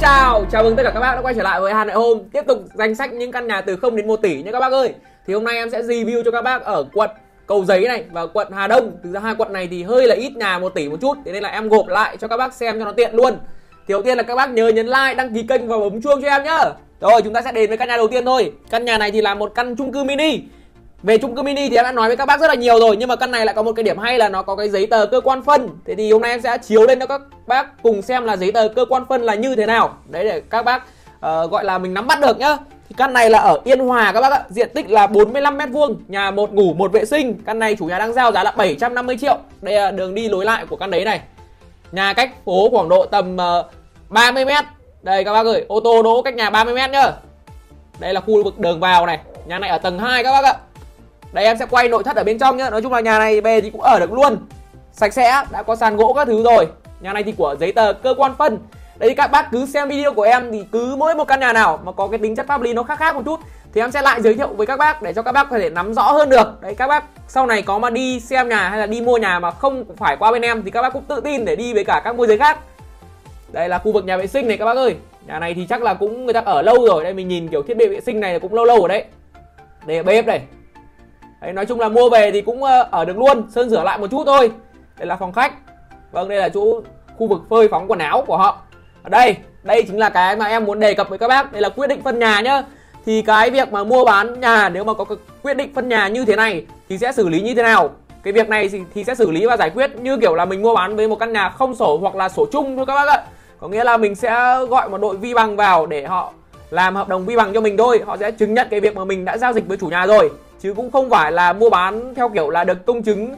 Xin chào mừng tất cả các bác đã quay trở lại với Hà Nội Home. Tiếp tục danh sách những căn nhà từ 0 đến 1 tỷ nha các bác ơi. Thì hôm nay em sẽ review cho các bác ở quận Cầu Giấy này và quận Hà Đông. Thực ra hai quận này thì hơi là ít nhà 1 tỷ một chút, thế nên là em gộp lại cho các bác xem cho nó tiện luôn. Thì đầu tiên là các bác nhớ nhấn like, đăng ký kênh và bấm chuông cho em nhá. Rồi chúng ta sẽ đến với căn nhà đầu tiên thôi. Căn nhà này thì là một căn chung cư mini. Về chung cư mini thì em đã nói với các bác rất là nhiều rồi, nhưng mà căn này lại có một cái điểm hay là nó có cái giấy tờ cơ quan phân. Thế thì hôm nay em sẽ chiếu lên cho các bác cùng xem là giấy tờ cơ quan phân là như thế nào. Đấy, để các bác gọi là mình nắm bắt được nhá. Thì căn này là ở Yên Hòa các bác ạ, diện tích là 45 m², nhà 1 ngủ 1 vệ sinh. Căn này chủ nhà đang giao giá là 750 triệu. Đây là đường đi lối lại của căn đấy này. Nhà cách phố khoảng độ tầm 30 m. Đây các bác ơi, ô tô đỗ cách nhà 30 m nhá. Đây là khu vực đường vào này. Nhà này ở tầng 2 các bác ạ. Đây em sẽ quay nội thất ở bên trong nhá. Nói chung là nhà này về thì cũng ở được luôn, sạch sẽ, đã có sàn gỗ các thứ rồi. Nhà này thì của giấy tờ cơ quan phân. Đấy, các bác cứ xem video của em thì cứ mỗi một căn nhà nào mà có cái tính chất pháp lý nó khác khác một chút thì em sẽ lại giới thiệu với các bác để cho các bác có thể nắm rõ hơn được. Đấy, các bác sau này có mà đi xem nhà hay là đi mua nhà mà không phải qua bên em thì các bác cũng tự tin để đi với cả các môi giới khác. Đây là khu vực nhà vệ sinh này các bác ơi. Nhà này thì chắc là cũng người ta ở lâu rồi. Đây mình nhìn kiểu thiết bị vệ sinh này là cũng lâu lâu ở đấy. Đây là bếp này. Đấy, nói chung là mua về thì cũng ở được luôn, sơn sửa lại một chút thôi. Đây là phòng khách. Vâng, đây là chỗ khu vực phơi phóng quần áo của họ. Ở đây, đây chính là cái mà em muốn đề cập với các bác. Đây là quyết định phân nhà nhá. Thì cái việc mà mua bán nhà, nếu mà có quyết định phân nhà như thế này thì sẽ xử lý như thế nào? Cái việc này thì sẽ xử lý và giải quyết như kiểu là mình mua bán với một căn nhà không sổ hoặc là sổ chung thôi các bác ạ. Có nghĩa là mình sẽ gọi một đội vi bằng vào để họ làm hợp đồng vi bằng cho mình thôi. Họ sẽ chứng nhận cái việc mà mình đã giao dịch với chủ nhà rồi, chứ cũng không phải là mua bán theo kiểu là được công chứng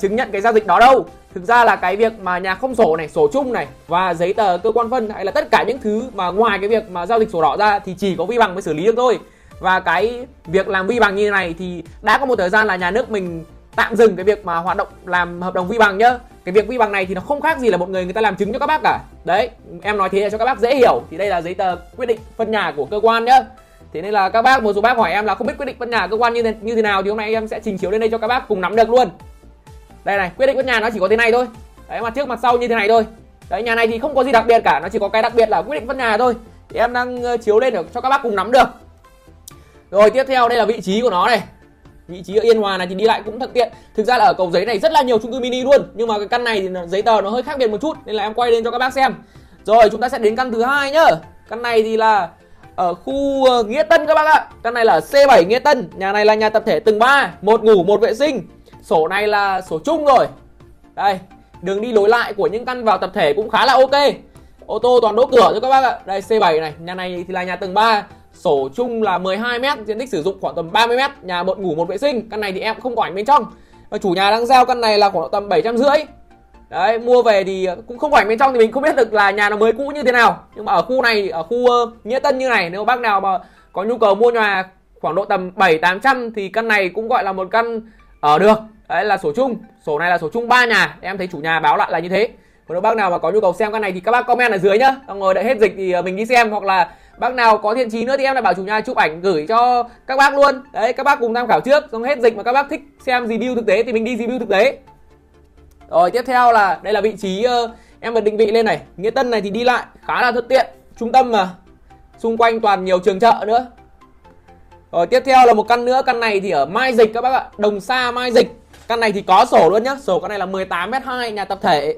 chứng nhận cái giao dịch đó đâu. Thực ra là cái việc mà nhà không sổ này, sổ chung này và giấy tờ cơ quan phân hay là tất cả những thứ mà ngoài cái việc mà giao dịch sổ đỏ ra thì chỉ có vi bằng mới xử lý được thôi. Và cái việc làm vi bằng như thế này thì đã có một thời gian là nhà nước mình tạm dừng cái việc mà hoạt động làm hợp đồng vi bằng nhá. Cái việc vi bằng này thì nó không khác gì là một người ta làm chứng cho các bác cả. Đấy, em nói thế để cho các bác dễ hiểu. Thì đây là giấy tờ quyết định phân nhà của cơ quan nhá. Thế nên là các bác, một số bác hỏi em là không biết quyết định phân nhà cơ quan như thế nào thì hôm nay em sẽ trình chiếu lên đây cho các bác cùng nắm được luôn. Đây này, quyết định phân nhà nó chỉ có thế này thôi. Đấy, mặt trước mặt sau như thế này thôi. Đấy, nhà này thì không có gì đặc biệt cả, nó chỉ có cái đặc biệt là quyết định phân nhà thôi. Thì em đang chiếu lên để cho các bác cùng nắm được. Rồi tiếp theo đây là vị trí của nó này. Vị trí ở Yên Hòa này thì đi lại cũng thuận tiện. Thực ra là ở Cầu Giấy này rất là nhiều chung cư mini luôn, nhưng mà cái căn này thì giấy tờ nó hơi khác biệt một chút nên là em quay lên cho các bác xem. Rồi chúng ta sẽ đến căn thứ hai nhá. Căn này thì là ở khu Nghĩa Tân các bác ạ. Căn này là ở C7 Nghĩa Tân. Nhà này là nhà tập thể tầng 3, 1 ngủ 1 vệ sinh. Sổ này là sổ chung rồi. Đây, đường đi lối lại của những căn vào tập thể cũng khá là ok. Ô tô toàn đỗ cửa cho các bác ạ. Đây C7 này, nhà này thì là nhà tầng 3, sổ chung là 12 m, diện tích sử dụng khoảng tầm 30 m, nhà 1 ngủ 1 vệ sinh. Căn này thì em không có ảnh bên trong. Và chủ nhà đang giao căn này là khoảng tầm 750. Đấy, mua về thì cũng không phải bên trong thì mình không biết được là nhà nó mới cũ như thế nào. Nhưng mà ở khu này, ở khu Nghĩa Tân như này, nếu bác nào mà có nhu cầu mua nhà khoảng độ tầm 700-800 thì căn này cũng gọi là một căn ở được. Đấy là sổ chung, sổ này là sổ chung 3 nhà, em thấy chủ nhà báo lại là như thế. Còn nếu bác nào mà có nhu cầu xem căn này thì các bác comment ở dưới nhá. Xong rồi đợi hết dịch thì mình đi xem, hoặc là bác nào có thiện chí nữa thì em lại bảo chủ nhà chụp ảnh gửi cho các bác luôn. Đấy, các bác cùng tham khảo trước, xong hết dịch mà các bác thích xem review thực tế thì mình đi review thực tế. Rồi tiếp theo là đây là vị trí em vừa định vị lên này. Nghĩa Tân này thì đi lại khá là thuận tiện, trung tâm mà, xung quanh toàn nhiều trường chợ nữa. Rồi tiếp theo là một căn nữa, căn này thì ở Mai Dịch các bác ạ, Đồng Sa Mai Dịch. Căn này thì có sổ luôn nhá, sổ căn này là 18 m², nhà tập thể.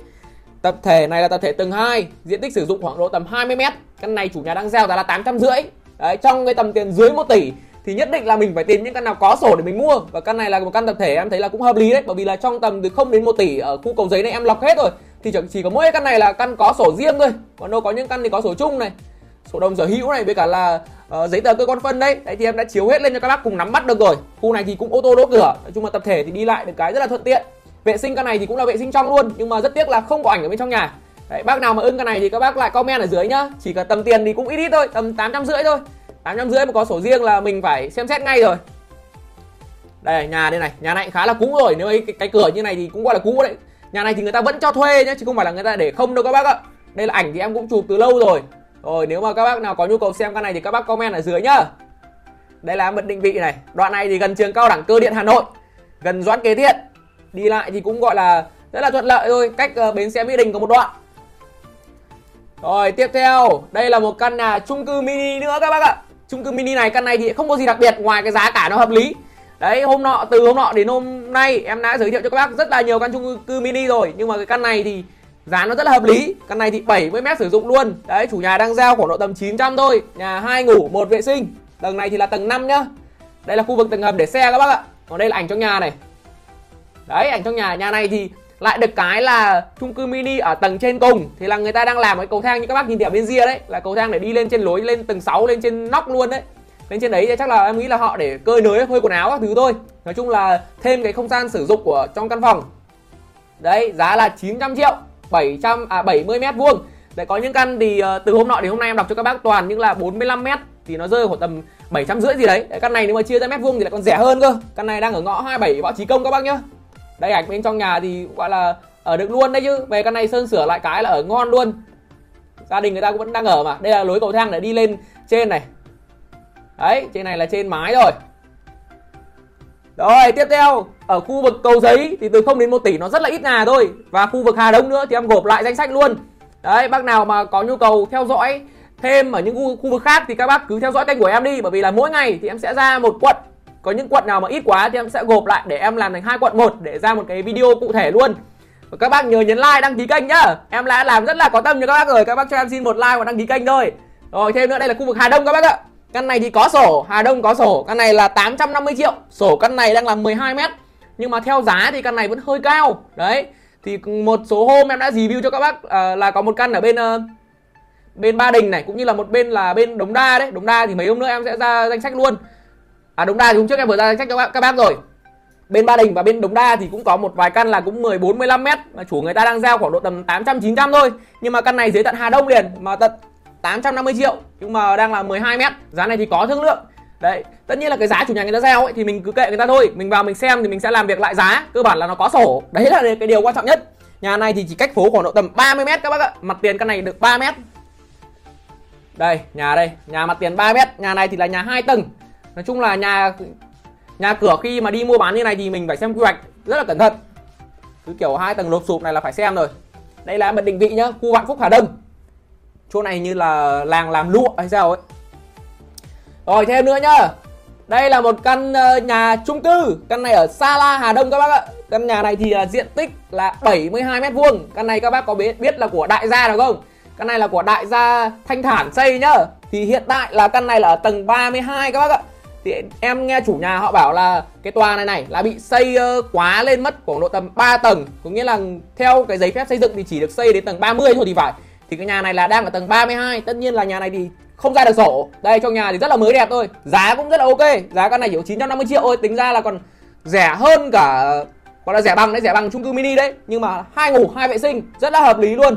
Tập thể này là tập thể tầng 2, diện tích sử dụng khoảng độ tầm 20 m. Căn này chủ nhà đang giao giá là 850. Đấy, trong cái tầm tiền dưới 1 tỷ thì nhất định là mình phải tìm những căn nào có sổ để mình mua. Và căn này là một căn tập thể em thấy là cũng hợp lý đấy, bởi vì là trong tầm từ 0 đến 1 tỷ ở khu Cầu Giấy này em lọc hết rồi. Thì chỉ có mỗi căn này là căn có sổ riêng thôi, còn đâu có những căn thì có sổ chung này, sổ đồng sở hữu này với cả là giấy tờ cơ quan phân đấy. Đấy thì em đã chiếu hết lên cho các bác cùng nắm bắt được rồi. Khu này thì cũng ô tô đỗ cửa, nói chung là tập thể thì đi lại được cái rất là thuận tiện. Vệ sinh căn này thì cũng là vệ sinh trong luôn, nhưng mà rất tiếc là không có ảnh ở bên trong nhà. Đấy, bác nào mà ưng căn này thì các bác lại comment ở dưới nhá. Chỉ cả tầm tiền thì cũng ít thôi, tầm 850 thôi. 850 mà có sổ riêng là mình phải xem xét ngay rồi. Đây nhà đây này, nhà này khá là cũ rồi, nếu ấy cái cửa như này thì cũng gọi là cũ đấy. Nhà này thì người ta vẫn cho thuê nhá, chứ không phải là người ta để không đâu các bác ạ. Đây là ảnh thì em cũng chụp từ lâu rồi. Rồi nếu mà các bác nào có nhu cầu xem căn này thì các bác comment ở dưới nhá. Đây là em bật định vị này. Đoạn này thì gần trường cao đẳng Cơ Điện Hà Nội, gần Doãn Kế Thiện. Đi lại thì cũng gọi là rất là thuận lợi thôi, cách bến xe Mỹ Đình có một đoạn. Rồi tiếp theo, đây là một căn nhà chung cư mini nữa các bác ạ. Chung cư mini này, căn này thì không có gì đặc biệt ngoài cái giá cả nó hợp lý. Đấy, từ hôm nọ đến hôm nay em đã giới thiệu cho các bác rất là nhiều căn chung cư mini rồi, nhưng mà cái căn này thì giá nó rất là hợp lý. Căn này thì 70m sử dụng luôn. Đấy, chủ nhà đang giao khoảng độ tầm 900 thôi. Nhà 2 ngủ, 1 vệ sinh. Tầng này thì là tầng 5 nhá. Đây là khu vực tầng hầm để xe các bác ạ. Còn đây là ảnh trong nhà này. Đấy, ảnh trong nhà. Nhà này thì lại được cái là chung cư mini ở tầng trên cùng thì là người ta đang làm cái cầu thang như các bác nhìn thấy ở bên ria đấy, là cầu thang để đi lên trên lối, lên tầng 6, lên trên nóc luôn đấy. Lên trên đấy thì chắc là em nghĩ là họ để cơi nới, phơi quần áo các thứ thôi. Nói chung là thêm cái không gian sử dụng của trong căn phòng. Đấy, giá là 900 triệu, 70m2. Đấy, có những căn thì từ hôm nọ đến hôm nay em đọc cho các bác toàn những là 45m thì nó rơi khoảng tầm 750 gì đấy. Đấy, căn này nếu mà chia ra mét vuông thì lại còn rẻ hơn cơ. Căn này đang ở ngõ 27 Võ Chí Công các bác nhá. Đây, ảnh bên trong nhà thì gọi là ở được luôn đấy chứ. Về căn này sơn sửa lại cái là ở ngon luôn. Gia đình người ta cũng vẫn đang ở mà. Đây là lối cầu thang để đi lên trên này. Đấy, trên này là trên mái rồi. Rồi, tiếp theo, ở khu vực Cầu Giấy thì từ 0 đến 1 tỷ nó rất là ít nhà thôi. Và khu vực Hà Đông nữa thì em gộp lại danh sách luôn. Đấy, bác nào mà có nhu cầu theo dõi thêm ở những khu vực khác thì các bác cứ theo dõi kênh của em đi. Bởi vì là mỗi ngày thì em sẽ ra một quận. Có những quận nào mà ít quá thì em sẽ gộp lại để em làm thành 2 quận 1 để ra một cái video cụ thể luôn. Và các bác nhớ nhấn like, đăng ký kênh nhá. Em đã làm rất là có tâm cho các bác rồi. Các bác cho em xin một like và đăng ký kênh thôi. Rồi thêm nữa, đây là khu vực Hà Đông các bác ạ. Căn này thì có sổ, Hà Đông có sổ. Căn này là 850 triệu. Sổ căn này đang là 12m. Nhưng mà theo giá thì căn này vẫn hơi cao. Đấy. Thì một số hôm em đã review cho các bác là có một căn ở bên Ba Đình này, cũng như là một bên là bên Đống Đa đấy. Đống Đa thì mấy hôm nữa em sẽ ra danh sách luôn. À, Đống Đa thì hôm trước em vừa ra danh sách cho các bác rồi. Bên Ba Đình và bên Đống Đa thì cũng có một vài căn là cũng 14-15m mà chủ người ta đang giao khoảng độ tầm 800-900 thôi. Nhưng mà căn này dưới tận Hà Đông liền mà tận 850 triệu nhưng mà đang là 12m. Giá này thì có thương lượng. Đấy, tất nhiên là cái giá chủ nhà người ta giao ấy thì mình cứ kệ người ta thôi. Mình vào mình xem thì mình sẽ làm việc lại giá. Cơ bản là nó có sổ. Đấy là cái điều quan trọng nhất. Nhà này thì chỉ cách phố khoảng độ tầm 30m các bác ạ. Mặt tiền căn này được 3m. Đây, nhà mặt tiền 3m. Nhà này thì là nhà 2 tầng. Nói chung là nhà cửa khi mà đi mua bán như này thì mình phải xem quy hoạch rất là cẩn thận. Cứ kiểu 2 tầng lộp xộp này là phải xem rồi. Đây là bật định vị nhá, khu Vạn Phúc Hà Đông. Chỗ này như là làng làm lụa hay sao ấy. Rồi thêm nữa nhá. Đây là một căn nhà chung cư. Căn này ở Sa La, Hà Đông các bác ạ. Căn nhà này thì diện tích là 72m2. Căn này các bác có biết là của đại gia đúng không? Căn này là của đại gia Thanh Thản xây nhá. Thì hiện tại là căn này là ở tầng 32 các bác ạ. Thì em nghe chủ nhà họ bảo là cái tòa này là bị xây quá lên mất khoảng độ tầm 3 tầng. Có nghĩa là theo cái giấy phép xây dựng thì chỉ được xây đến tầng 30 thôi thì phải. Thì cái nhà này là đang ở tầng 32. Tất nhiên là nhà này thì không ra được sổ. Đây, trong nhà thì rất là mới đẹp thôi. Giá cũng rất là ok. Giá căn này chỉ có 950 triệu thôi. Tính ra là còn rẻ hơn cả, gọi là rẻ bằng đấy, rẻ bằng chung cư mini đấy. Nhưng mà 2 ngủ 2 vệ sinh, rất là hợp lý luôn.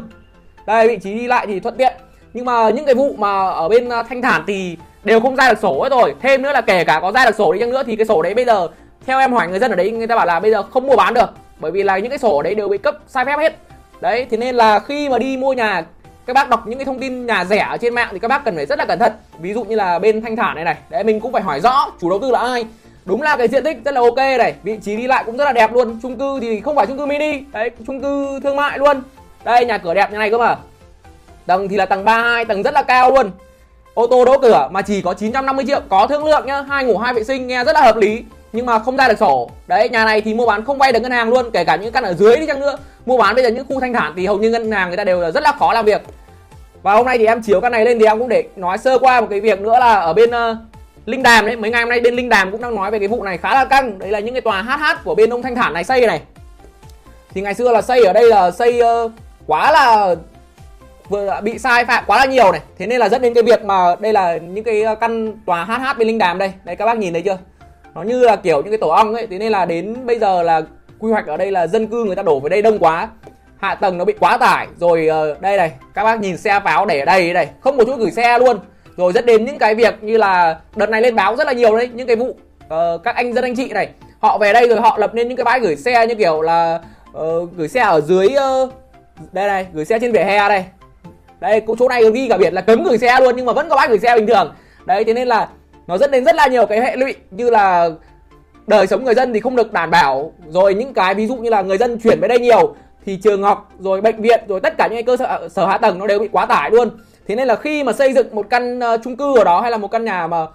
Đây, vị trí đi lại thì thuận tiện. Nhưng mà những cái vụ mà ở bên Thanh Thản thì đều không ra được sổ ấy rồi. Thêm nữa là kể cả có ra được sổ đi chăng nữa thì cái sổ đấy bây giờ, theo em hỏi người dân ở đấy, người ta bảo là bây giờ không mua bán được. Bởi vì là những cái sổ đấy đều bị cấp sai phép hết. Đấy, thế nên là khi mà đi mua nhà, các bác đọc những cái thông tin nhà rẻ ở trên mạng thì các bác cần phải rất là cẩn thận. Ví dụ như là bên Thanh Thản này này, đấy mình cũng phải hỏi rõ chủ đầu tư là ai. Đúng là cái diện tích rất là ok này, vị trí đi lại cũng rất là đẹp luôn. Chung cư thì không phải chung cư mini, đấy, chung cư thương mại luôn. Đây, nhà cửa đẹp như này cơ mà. Tầng thì là tầng 32, tầng rất là cao luôn. Ô tô đỗ cửa mà chỉ có 950 triệu, có thương lượng nhá. 2 ngủ 2 vệ sinh nghe rất là hợp lý. Nhưng mà không ra được sổ. Đấy, nhà này thì mua bán không vay được ngân hàng luôn. Kể cả những căn ở dưới đi chăng nữa, mua bán bây giờ những khu Thanh Thản thì hầu như ngân hàng người ta đều là rất là khó làm việc. Và hôm nay thì em chiếu căn này lên thì em cũng để nói sơ qua một cái việc nữa là ở bên Linh Đàm đấy. Mấy ngày hôm nay bên Linh Đàm cũng đang nói về cái vụ này khá là căng. Đấy là những cái tòa HH của bên ông Thanh Thản này xây này. Thì ngày xưa là xây ở đây là xây quá là bị sai phạm quá là nhiều này. Thế nên là dẫn đến cái việc mà đây là những cái căn tòa HH bên Linh Đàm đây. Đấy, các bác nhìn thấy chưa? Nó như là kiểu những cái tổ ong ấy. Thế nên là đến bây giờ là quy hoạch ở đây là dân cư người ta đổ về đây đông quá, hạ tầng nó bị quá tải rồi. Đây này, các bác nhìn xe pháo để ở đây này, không có chỗ gửi xe luôn. Rồi dẫn đến những cái việc như là đợt này lên báo rất là nhiều đấy, những cái vụ các anh dân anh chị này họ về đây rồi họ lập nên những cái bãi gửi xe như kiểu là gửi xe ở dưới đây này, gửi xe trên vỉa hè đây. Đây, chỗ này ghi cả biển là cấm gửi xe luôn nhưng mà vẫn có bãi gửi xe bình thường. Đấy, thế nên là nó dẫn đến rất là nhiều cái hệ lụy như là đời sống người dân thì không được đảm bảo. Rồi những cái ví dụ như là người dân chuyển về đây nhiều thì trường học rồi bệnh viện rồi tất cả những cái cơ sở hạ tầng nó đều bị quá tải luôn. Thế nên là khi mà xây dựng một căn chung cư ở đó hay là một căn nhà mà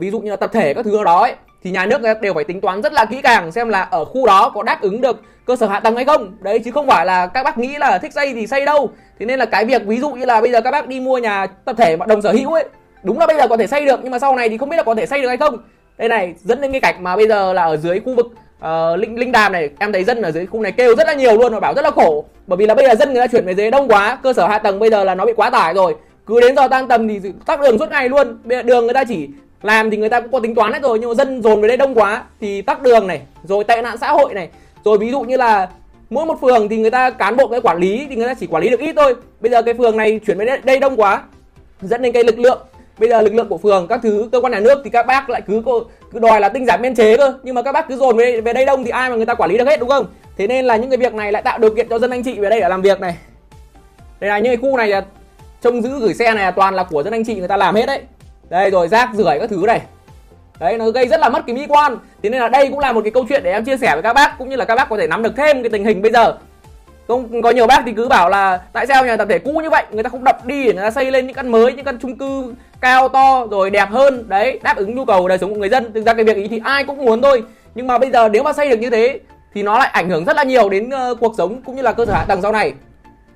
ví dụ như là tập thể các thứ ở đó ấy, thì nhà nước đều phải tính toán rất là kỹ càng xem là ở khu đó có đáp ứng được cơ sở hạ tầng hay không. Đấy, chứ không phải là các bác nghĩ là thích xây thì xây đâu. Thế nên là cái việc ví dụ như là bây giờ các bác đi mua nhà tập thể mà đồng sở hữu ấy, đúng là bây giờ có thể xây được nhưng mà sau này thì không biết là có thể xây được hay không. Đây này, dẫn đến cái cảnh mà bây giờ là ở dưới khu vực Linh Đàm này, em thấy dân ở dưới khu này kêu rất là nhiều luôn, họ bảo rất là khổ. Bởi vì là bây giờ dân người ta chuyển về dưới đông quá, cơ sở hạ tầng bây giờ là nó bị quá tải rồi. Cứ đến giờ tan tầm thì tắc đường suốt ngày luôn. Bây giờ đường người ta chỉ làm thì người ta cũng có tính toán hết rồi, nhưng mà dân dồn về đây đông quá thì tắc đường này, rồi tệ nạn xã hội này. Rồi ví dụ như là mỗi một phường thì người ta cán bộ cái quản lý thì người ta chỉ quản lý được ít thôi. Bây giờ cái phường này chuyển về đây đông quá, dẫn đến cái lực lượng, bây giờ lực lượng của phường các thứ cơ quan nhà nước thì các bác lại cứ đòi là tinh giản biên chế cơ, nhưng mà các bác cứ dồn về đây đông thì ai mà người ta quản lý được hết, đúng không? Thế nên là những cái việc này lại tạo điều kiện cho dân anh chị về đây để làm việc này. Đây là những cái khu này là trông giữ gửi xe này là toàn là của dân anh chị người ta làm hết đấy. Đây rồi rác rưởi các thứ này. Đấy, nó gây rất là mất cái mỹ quan. Thế nên là đây cũng là một cái câu chuyện để em chia sẻ với các bác, cũng như là các bác có thể nắm được thêm cái tình hình bây giờ. Không, có nhiều bác thì cứ bảo là tại sao nhà tập thể cũ như vậy người ta không đập đi để người ta xây lên những căn mới, những căn chung cư cao to rồi đẹp hơn, đấy, đáp ứng nhu cầu đời sống của người dân. Thực ra cái việc ý thì ai cũng muốn thôi, nhưng mà bây giờ nếu mà xây được như thế thì nó lại ảnh hưởng rất là nhiều đến cuộc sống cũng như là cơ sở hạ tầng sau này.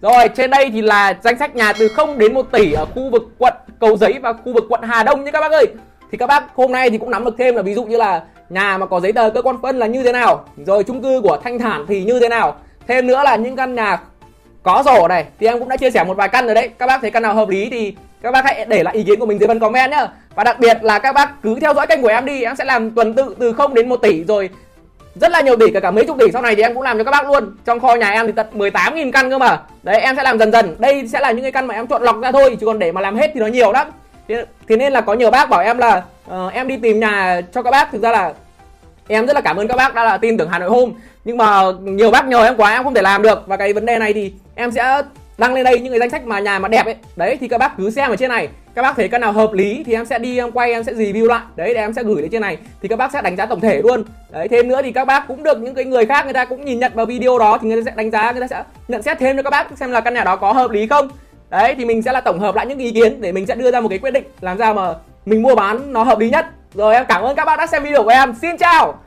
Rồi, trên đây thì là danh sách nhà từ 0 đến 1 tỷ ở khu vực quận Cầu Giấy và khu vực quận Hà Đông nhé các bác ơi. Thì các bác hôm nay thì cũng nắm được thêm là ví dụ như là nhà mà có giấy tờ cơ quan phân là như thế nào, rồi chung cư của Thanh Thản thì như thế nào. Thêm nữa là những căn nhà có sổ này thì em cũng đã chia sẻ một vài căn rồi đấy. Các bác thấy căn nào hợp lý thì các bác hãy để lại ý kiến của mình dưới phần comment nhá. Và đặc biệt là các bác cứ theo dõi kênh của em đi, em sẽ làm tuần tự từ 0 đến 1 tỷ rồi rất là nhiều tỷ, cả mấy chục tỷ sau này thì em cũng làm cho các bác luôn. Trong kho nhà em thì tận 18.000 căn cơ mà. Đấy, em sẽ làm dần dần. Đây sẽ là những cái căn mà em chọn lọc ra thôi, chứ còn để mà làm hết thì nó nhiều lắm. Thế nên là có nhiều bác bảo em là em đi tìm nhà cho các bác. Thực ra là em rất là cảm ơn các bác đã là tin tưởng Hà Nội Home, nhưng mà nhiều bác nhờ em quá em không thể làm được. Và cái vấn đề này thì em sẽ đăng lên đây những cái danh sách mà nhà mà đẹp ấy. Đấy thì các bác cứ xem ở trên này, các bác thấy căn nào hợp lý thì em sẽ đi em quay, em sẽ review lại. Đấy, để em sẽ gửi lên trên này thì các bác sẽ đánh giá tổng thể luôn. Đấy, thêm nữa thì các bác cũng được những cái người khác người ta cũng nhìn nhận vào video đó thì người ta sẽ đánh giá, người ta sẽ nhận xét thêm cho các bác xem là căn nhà đó có hợp lý không. Đấy thì mình sẽ là tổng hợp lại những ý kiến để mình sẽ đưa ra một cái quyết định làm sao mà mình mua bán nó hợp lý nhất. Rồi, em cảm ơn các bác đã xem video của em. Xin chào.